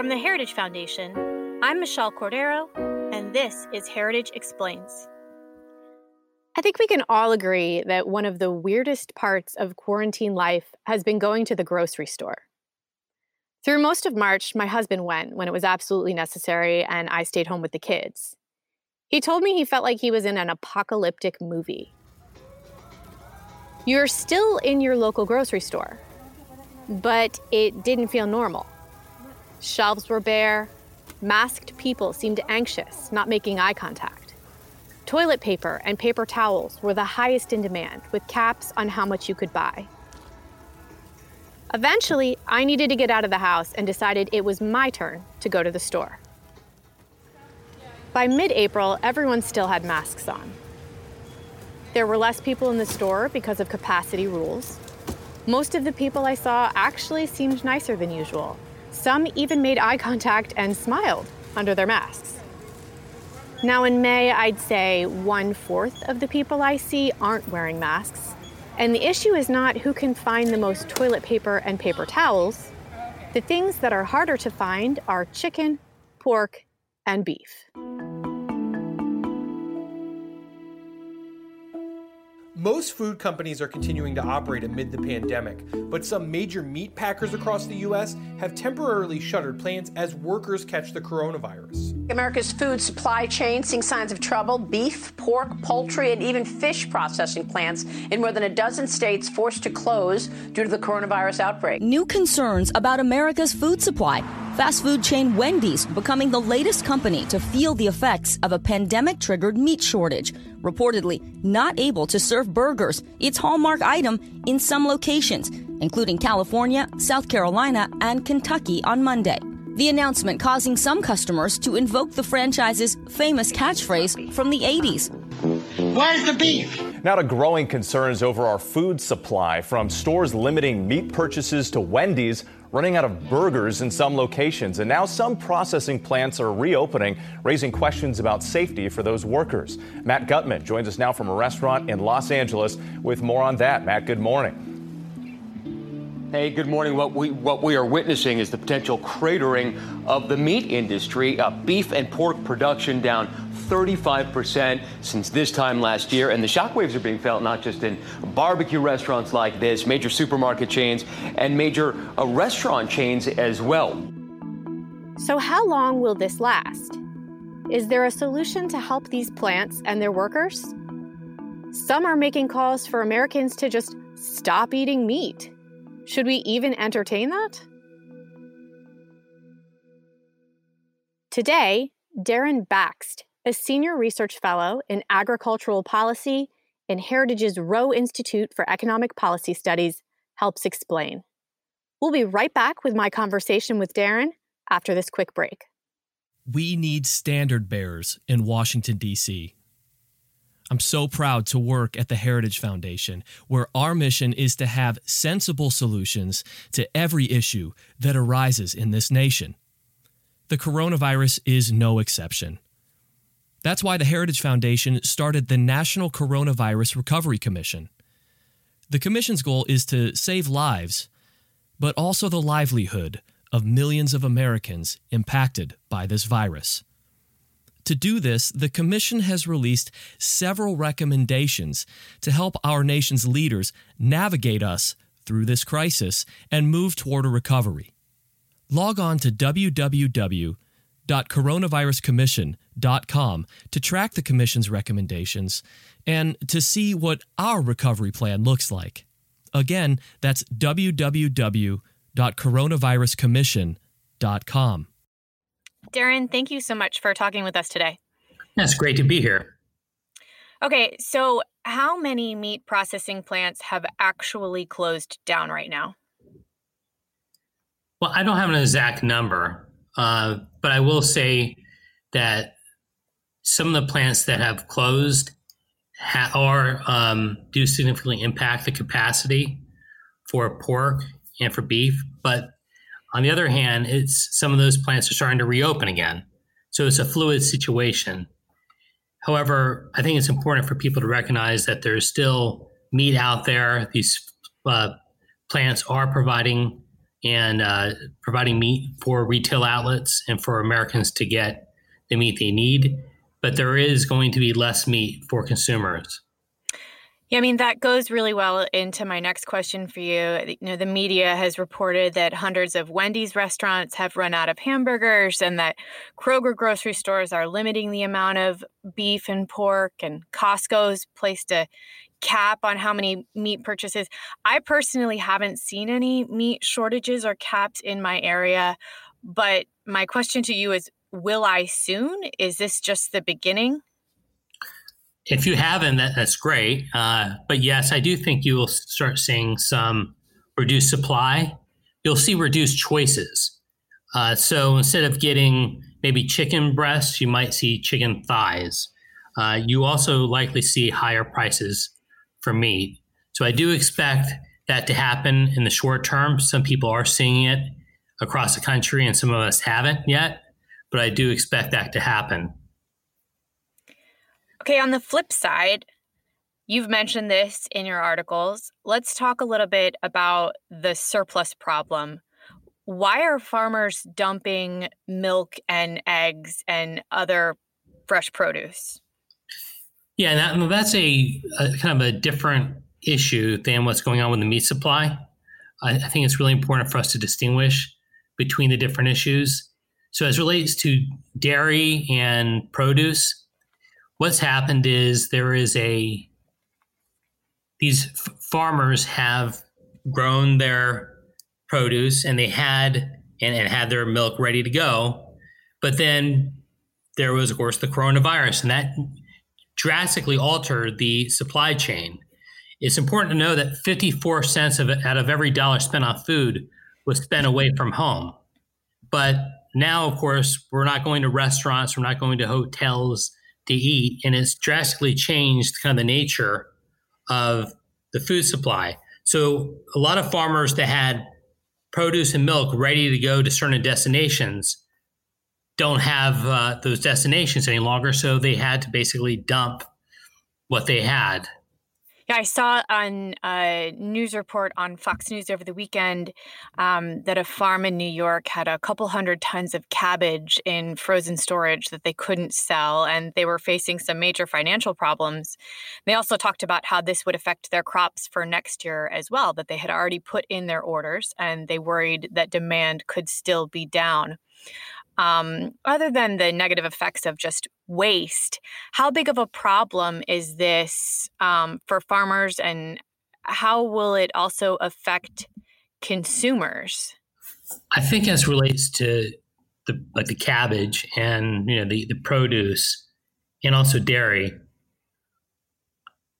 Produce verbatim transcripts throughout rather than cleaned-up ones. From the Heritage Foundation, I'm Michelle Cordero, and this is Heritage Explains. I think we can all agree that one of the weirdest parts of quarantine life has been going to the grocery store. Through most of March, my husband went when it was absolutely necessary, and I stayed home with the kids. He told me he felt like he was in an apocalyptic movie. You're still in your local grocery store, but it didn't feel normal. Shelves were bare. Masked people seemed anxious, not making eye contact. Toilet paper and paper towels were the highest in demand, with caps on how much you could buy. Eventually, I needed to get out of the house and decided it was my turn to go to the store. By mid-April, everyone still had masks on. There were less people in the store because of capacity rules. Most of the people I saw actually seemed nicer than usual. Some even made eye contact and smiled under their masks. Now in May, I'd say one-fourth of the people I see aren't wearing masks. And the issue is not who can find the most toilet paper and paper towels. The things that are harder to find are chicken, pork, and beef. Most food companies are continuing to operate amid the pandemic, but some major meat packers across the U S have temporarily shuttered plants as workers catch the coronavirus. America's food supply chain seeing signs of trouble. Beef, pork, poultry, and even fish processing plants in more than a dozen states forced to close due to the coronavirus outbreak. New concerns about America's food supply. Fast food chain Wendy's becoming the latest company to feel the effects of a pandemic-triggered meat shortage, reportedly not able to serve burgers, its hallmark item, in some locations, including California, South Carolina, and Kentucky on Monday. The announcement causing some customers to invoke the franchise's famous catchphrase from the eighties. Where's the beef? Now to growing concerns over our food supply, from stores limiting meat purchases to Wendy's running out of burgers in some locations. And now some processing plants are reopening, raising questions about safety for those workers. Matt Gutman joins us now from a restaurant in Los Angeles with more on that. Matt, good morning. Hey, good morning. What we what we are witnessing is the potential cratering of the meat industry. Uh, beef and pork production down thirty-five percent since this time last year. And the shockwaves are being felt not just in barbecue restaurants like this, major supermarket chains, and major uh, restaurant chains as well. So how long will this last? Is there a solution to help these plants and their workers? Some are making calls for Americans to just stop eating meat. Should we even entertain that? Today, Darren Baxter, a senior research fellow in agricultural policy in Heritage's Roe Institute for Economic Policy Studies, helps explain. We'll be right back with my conversation with Darren after this quick break. We need standard bearers in Washington, D C I'm so proud to work at the Heritage Foundation, where our mission is to have sensible solutions to every issue that arises in this nation. The coronavirus is no exception. That's why the Heritage Foundation started the National Coronavirus Recovery Commission. The commission's goal is to save lives, but also the livelihood of millions of Americans impacted by this virus. To do this, the Commission has released several recommendations to help our nation's leaders navigate us through this crisis and move toward a recovery. Log on to w w w dot coronavirus commission dot com to track the Commission's recommendations and to see what our recovery plan looks like. Again, that's w w w dot coronavirus commission dot com. Darren, thank you so much for talking with us today. That's great to be here. Okay, so how many meat processing plants have actually closed down right now? Well, I don't have an exact number, uh, but I will say that some of the plants that have closed ha- are um, do significantly impact the capacity for pork and for beef, but on the other hand, it's some of those plants are starting to reopen again. So it's a fluid situation. However, I think it's important for people to recognize that there's still meat out there. These uh, plants are providing and uh, providing meat for retail outlets and for Americans to get the meat they need. But there is going to be less meat for consumers. Yeah, I mean, that goes really well into my next question for you. You know, the media has reported that hundreds of Wendy's restaurants have run out of hamburgers and that Kroger grocery stores are limiting the amount of beef and pork, and Costco's placed a cap on how many meat purchases. I personally haven't seen any meat shortages or caps in my area, but my question to you is, will I soon? Is this just the beginning? If you haven't, that, that's great. Uh, but yes, I do think you will start seeing some reduced supply. You'll see reduced choices. Uh, so instead of getting maybe chicken breasts, you might see chicken thighs. Uh, you also likely see higher prices for meat. So I do expect that to happen in the short term. Some people are seeing it across the country and some of us haven't yet, but I do expect that to happen. Okay, on the flip side, you've mentioned this in your articles. Let's talk a little bit about the surplus problem. Why are farmers dumping milk and eggs and other fresh produce? Yeah, that, that's a, a kind of a different issue than what's going on with the meat supply. I, I think it's really important for us to distinguish between the different issues. So as it relates to dairy and produce, what's happened is there is a, these f- farmers have grown their produce and they had, and, and had their milk ready to go. But then there was, of course, the coronavirus, and that drastically altered the supply chain. It's important to know that fifty-four cents of out of every dollar spent on food was spent away from home. But now, of course, we're not going to restaurants, we're not going to hotels to eat, and it's drastically changed kind of the nature of the food supply. So a lot of farmers that had produce and milk ready to go to certain destinations don't have uh, those destinations any longer, so they had to basically dump what they had. Yeah, I saw on a news report on Fox News over the weekend um, that a farm in New York had a couple hundred tons of cabbage in frozen storage that they couldn't sell, and they were facing some major financial problems. They also talked about how this would affect their crops for next year as well, that they had already put in their orders, and they worried that demand could still be down. Um, other than the negative effects of just waste, how big of a problem is this um, for farmers, and how will it also affect consumers? I think as relates to the like the cabbage and you know the, the produce and also dairy,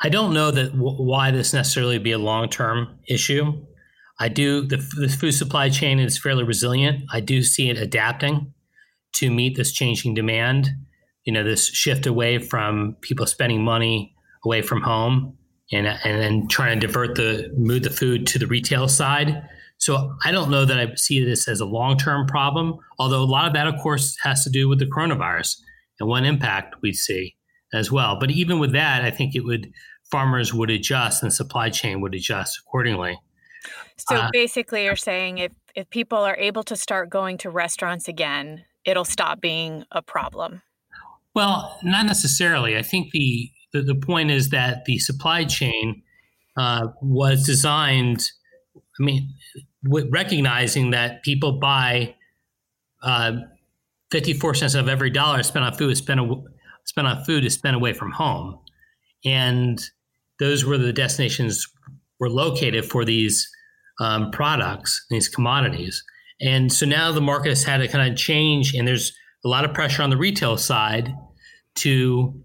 I don't know that w- why this necessarily be a long-term issue. I do the, the food supply chain is fairly resilient. I do see it adapting to meet this changing demand, you know, this shift away from people spending money away from home and and then trying to divert the, move the food to the retail side. So I don't know that I see this as a long-term problem, although a lot of that, of course, has to do with the coronavirus and what impact we see as well. But even with that, I think it would, farmers would adjust and supply chain would adjust accordingly. So uh, basically you're saying if, if people are able to start going to restaurants again, it'll stop being a problem. Well, not necessarily. I think the, the, the point is that the supply chain uh, was designed, I mean, w- recognizing that people buy uh, fifty-four cents of every dollar spent on food is spent, a, spent on food is spent away from home. And those were the destinations were located for these um, products, these commodities. And so now the market has had to kind of change, and there's a lot of pressure on the retail side to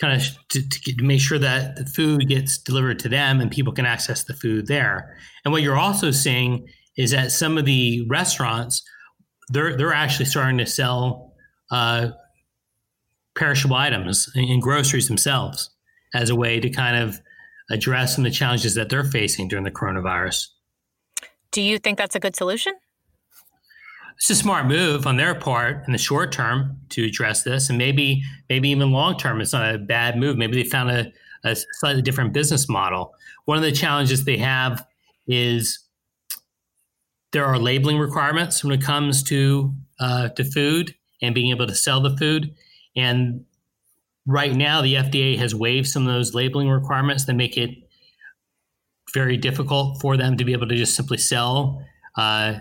kind of to, to make sure that the food gets delivered to them and people can access the food there. And what you're also seeing is that some of the restaurants, they're they're actually starting to sell uh, perishable items and groceries themselves as a way to kind of address some of the challenges that they're facing during the coronavirus. Do you think that's a good solution? It's a smart move on their part in the short term to address this. And maybe maybe even long term, it's not a bad move. Maybe they found a, a slightly different business model. One of the challenges they have is There are labeling requirements when it comes to uh, to food and being able to sell the food. And right now, the F D A has waived some of those labeling requirements that make it very difficult for them to be able to just simply sell uh,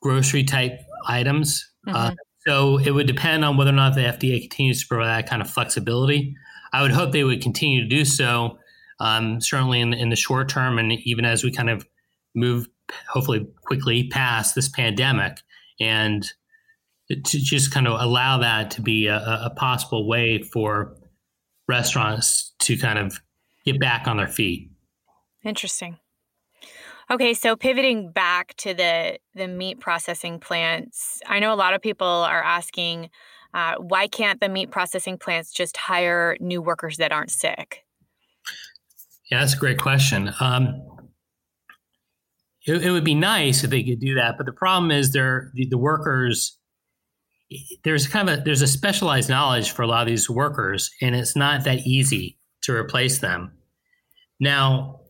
grocery type items. Mm-hmm. Uh, so it would depend on whether or not the F D A continues to provide that kind of flexibility. I would hope they would continue to do so, um, certainly in, in the short term, and even as we kind of move hopefully quickly past this pandemic, and to just kind of allow that to be a, a possible way for restaurants to kind of get back on their feet. Interesting. Okay, so pivoting back to the, the meat processing plants, I know a lot of people are asking, uh, why can't the meat processing plants just hire new workers that aren't sick? Yeah, that's a great question. Um, it, it would be nice if they could do that, but the problem is they're, the, the workers, there's kind of a, there's a specialized knowledge for a lot of these workers, and it's not that easy to replace them. Now,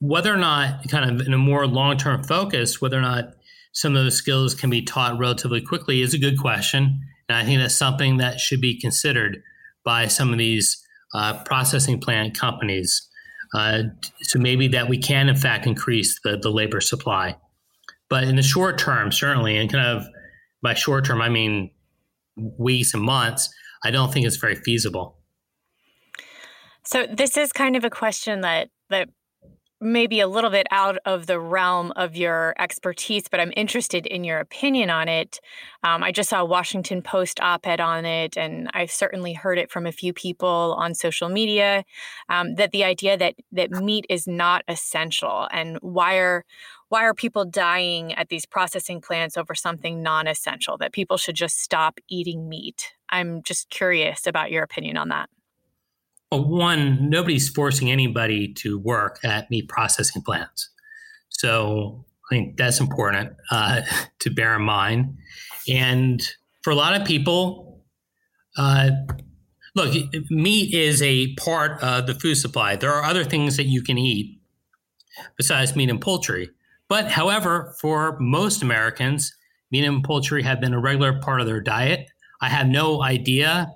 whether or not kind of in a more long-term focus, whether or not some of those skills can be taught relatively quickly is a good question. And I think that's something that should be considered by some of these uh, processing plant companies. Uh, so maybe that we can, in fact, increase the, the labor supply. But in the short term, certainly, and kind of by short term, I mean weeks and months, I don't think it's very feasible. So this is kind of a question that that maybe a little bit out of the realm of your expertise, but I'm interested in your opinion on it. Um, I just saw a Washington Post op-ed on it, and I've certainly heard it from a few people on social media, um, that the idea that that meat is not essential, and why are why are people dying at these processing plants over something non-essential, that people should just stop eating meat. I'm just curious about your opinion on that. One, nobody's forcing anybody to work at meat processing plants. So I think that's important uh, to bear in mind. And for a lot of people, uh, look, meat is a part of the food supply. There are other things that you can eat besides meat and poultry. But however, for most Americans, meat and poultry have been a regular part of their diet. I have no idea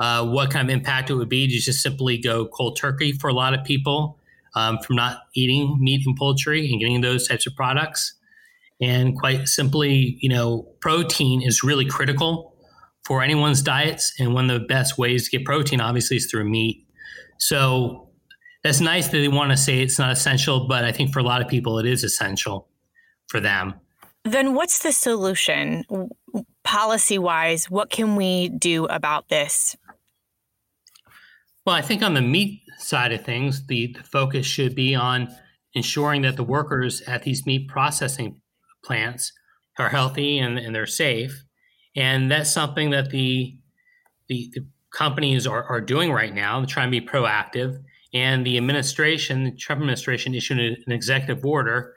Uh, what kind of impact it would be to just simply go cold turkey for a lot of people um, from not eating meat and poultry and getting those types of products. And quite simply, you know, protein is really critical for anyone's diets. And one of the best ways to get protein, obviously, is through meat. So that's nice that they want to say it's not essential, but I think for a lot of people, it is essential for them. Then what's the solution? Policy-wise, what can we do about this? Well, I think on the meat side of things, the, the focus should be on ensuring that the workers at these meat processing plants are healthy and, and they're safe. And that's something that the the, the companies are, are doing right now. They're trying to be proactive. And the administration, the Trump administration, issued an executive order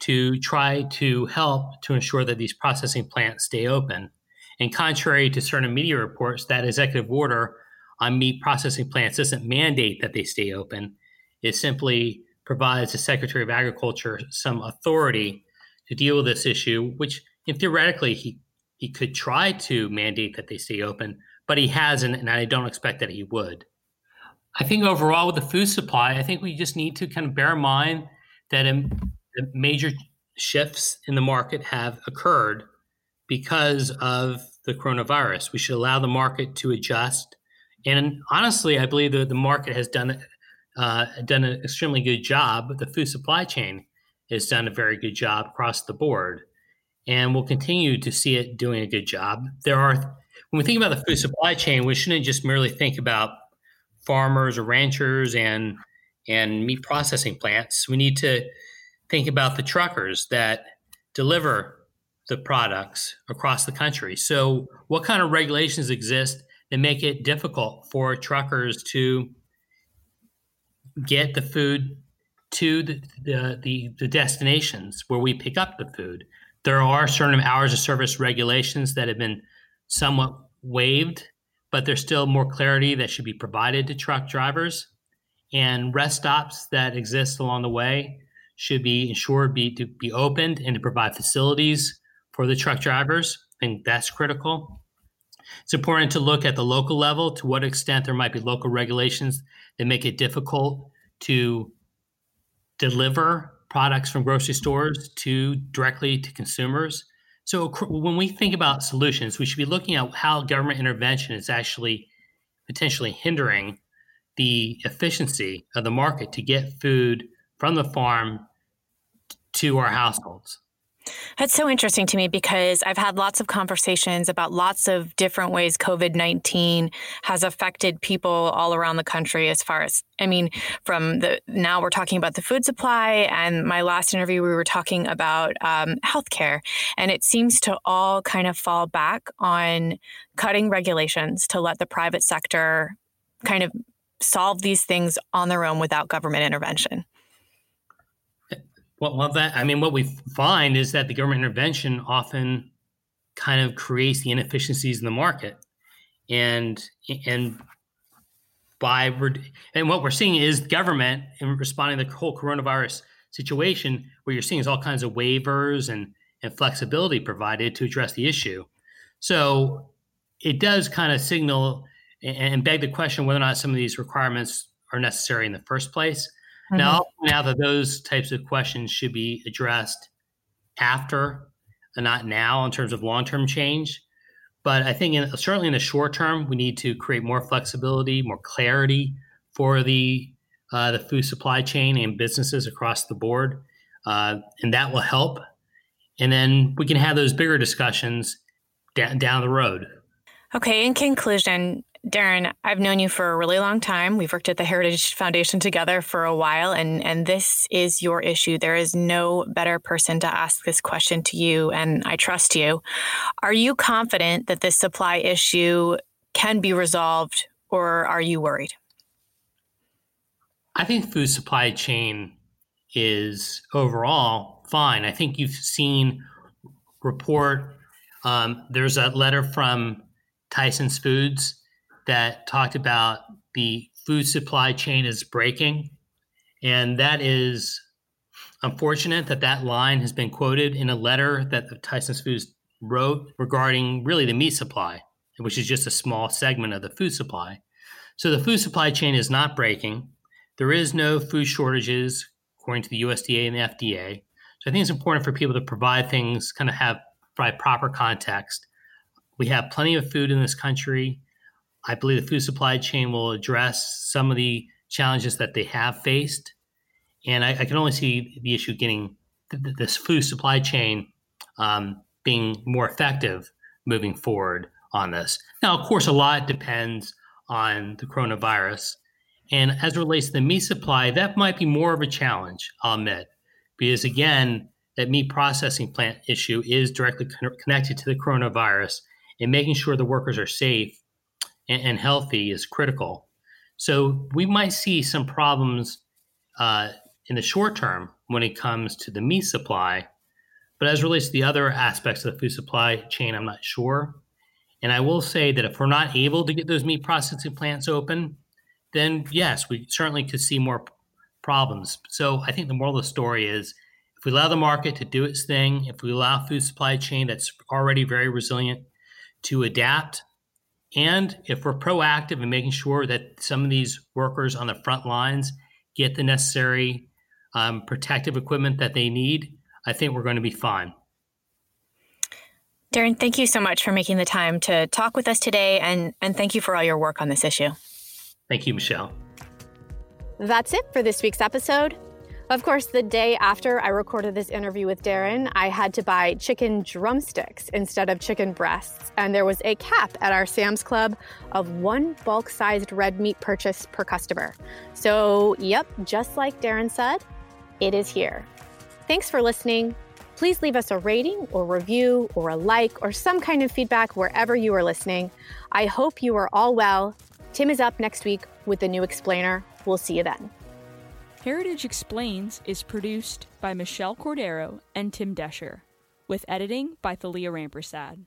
to try to help to ensure that these processing plants stay open. And contrary to certain media reports, that executive order on meat processing plants doesn't mandate that they stay open. It simply provides the Secretary of Agriculture some authority to deal with this issue, which and theoretically he, he could try to mandate that they stay open, but he hasn't, and I don't expect that he would. I think overall with the food supply, I think we just need to kind of bear in mind that in the major shifts in the market have occurred because of the coronavirus. We should allow the market to adjust. And honestly, I believe that the market has done uh, done an extremely good job. The food supply chain has done a very good job across the board, and we'll continue to see it doing a good job. There are, when we think about the food supply chain, we shouldn't just merely think about farmers or ranchers and and meat processing plants. We need to think about the truckers that deliver the products across the country. So what kind of regulations exist that make it difficult for truckers to get the food to the, the, the, the destinations where we pick up the food? There are certain hours of service regulations that have been somewhat waived, but there's still more clarity that should be provided to truck drivers, and rest stops that exist along the way should be ensured be to be opened and to provide facilities for the truck drivers. I think that's critical. It's important to look at the local level, to what extent there might be local regulations that make it difficult to deliver products from grocery stores to directly to consumers. So when we think about solutions, we should be looking at how government intervention is actually potentially hindering the efficiency of the market to get food from the farm to our households. That's so interesting to me because I've had lots of conversations about lots of different ways COVID nineteen has affected people all around the country as far as, I mean, from the, now we're talking about the food supply, and my last interview, we were talking about um, healthcare, and it seems to all kind of fall back on cutting regulations to let the private sector kind of solve these things on their own without government intervention. Well, that I mean, what we find is that the government intervention often kind of creates the inefficiencies in the market, and and by and what we're seeing is government in responding to the whole coronavirus situation, what you're seeing is all kinds of waivers and and flexibility provided to address the issue. So it does kind of signal and beg the question whether or not some of these requirements are necessary in the first place. Now, now that those types of questions should be addressed after, and not now in terms of long-term change. But I think in, certainly in the short term, we need to create more flexibility, more clarity for the uh, the food supply chain and businesses across the board, uh, and that will help. And then we can have those bigger discussions da- down the road. Okay, in conclusion, Darren, I've known you for a really long time. We've worked at the Heritage Foundation together for a while, and, and this is your issue. There is no better person to ask this question to you, and I trust you. Are you confident that this supply issue can be resolved, or are you worried? I think food supply chain is overall fine. I think you've seen report. Um, there's a letter from Tyson Foods that talked about the food supply chain is breaking. And that is unfortunate that that line has been quoted in a letter that the Tyson Foods wrote regarding really the meat supply, which is just a small segment of the food supply. So the food supply chain is not breaking. There is no food shortages according to the U S D A and the F D A. So I think it's important for people to provide things, kind of have provide proper context. We have plenty of food in this country. I believe the food supply chain will address some of the challenges that they have faced. And I, I can only see the issue getting th- this food supply chain um, being more effective moving forward on this. Now, of course, a lot depends on the coronavirus. And as it relates to the meat supply, that might be more of a challenge, I'll admit, because again, that meat processing plant issue is directly con- connected to the coronavirus, and making sure the workers are safe and healthy is critical. So we might see some problems uh, in the short term when it comes to the meat supply, but as it relates to the other aspects of the food supply chain, I'm not sure. And I will say that if we're not able to get those meat processing plants open, then yes, we certainly could see more p- problems. So I think the moral of the story is if we allow the market to do its thing, if we allow food supply chain that's already very resilient to adapt, and if we're proactive in making sure that some of these workers on the front lines get the necessary um, protective equipment that they need, I think we're going to be fine. Darren, thank you so much for making the time to talk with us today, and, and thank you for all your work on this issue. Thank you, Michelle. That's it for this week's episode. Of course, the day after I recorded this interview with Darren, I had to buy chicken drumsticks instead of chicken breasts. And there was a cap at our Sam's Club of one bulk-sized red meat purchase per customer. So, yep, just like Darren said, it is here. Thanks for listening. Please leave us a rating or review or a like or some kind of feedback wherever you are listening. I hope you are all well. Tim is up next week with a new explainer. We'll see you then. Heritage Explains is produced by Michelle Cordero and Tim Descher, with editing by Thalia Rampersad.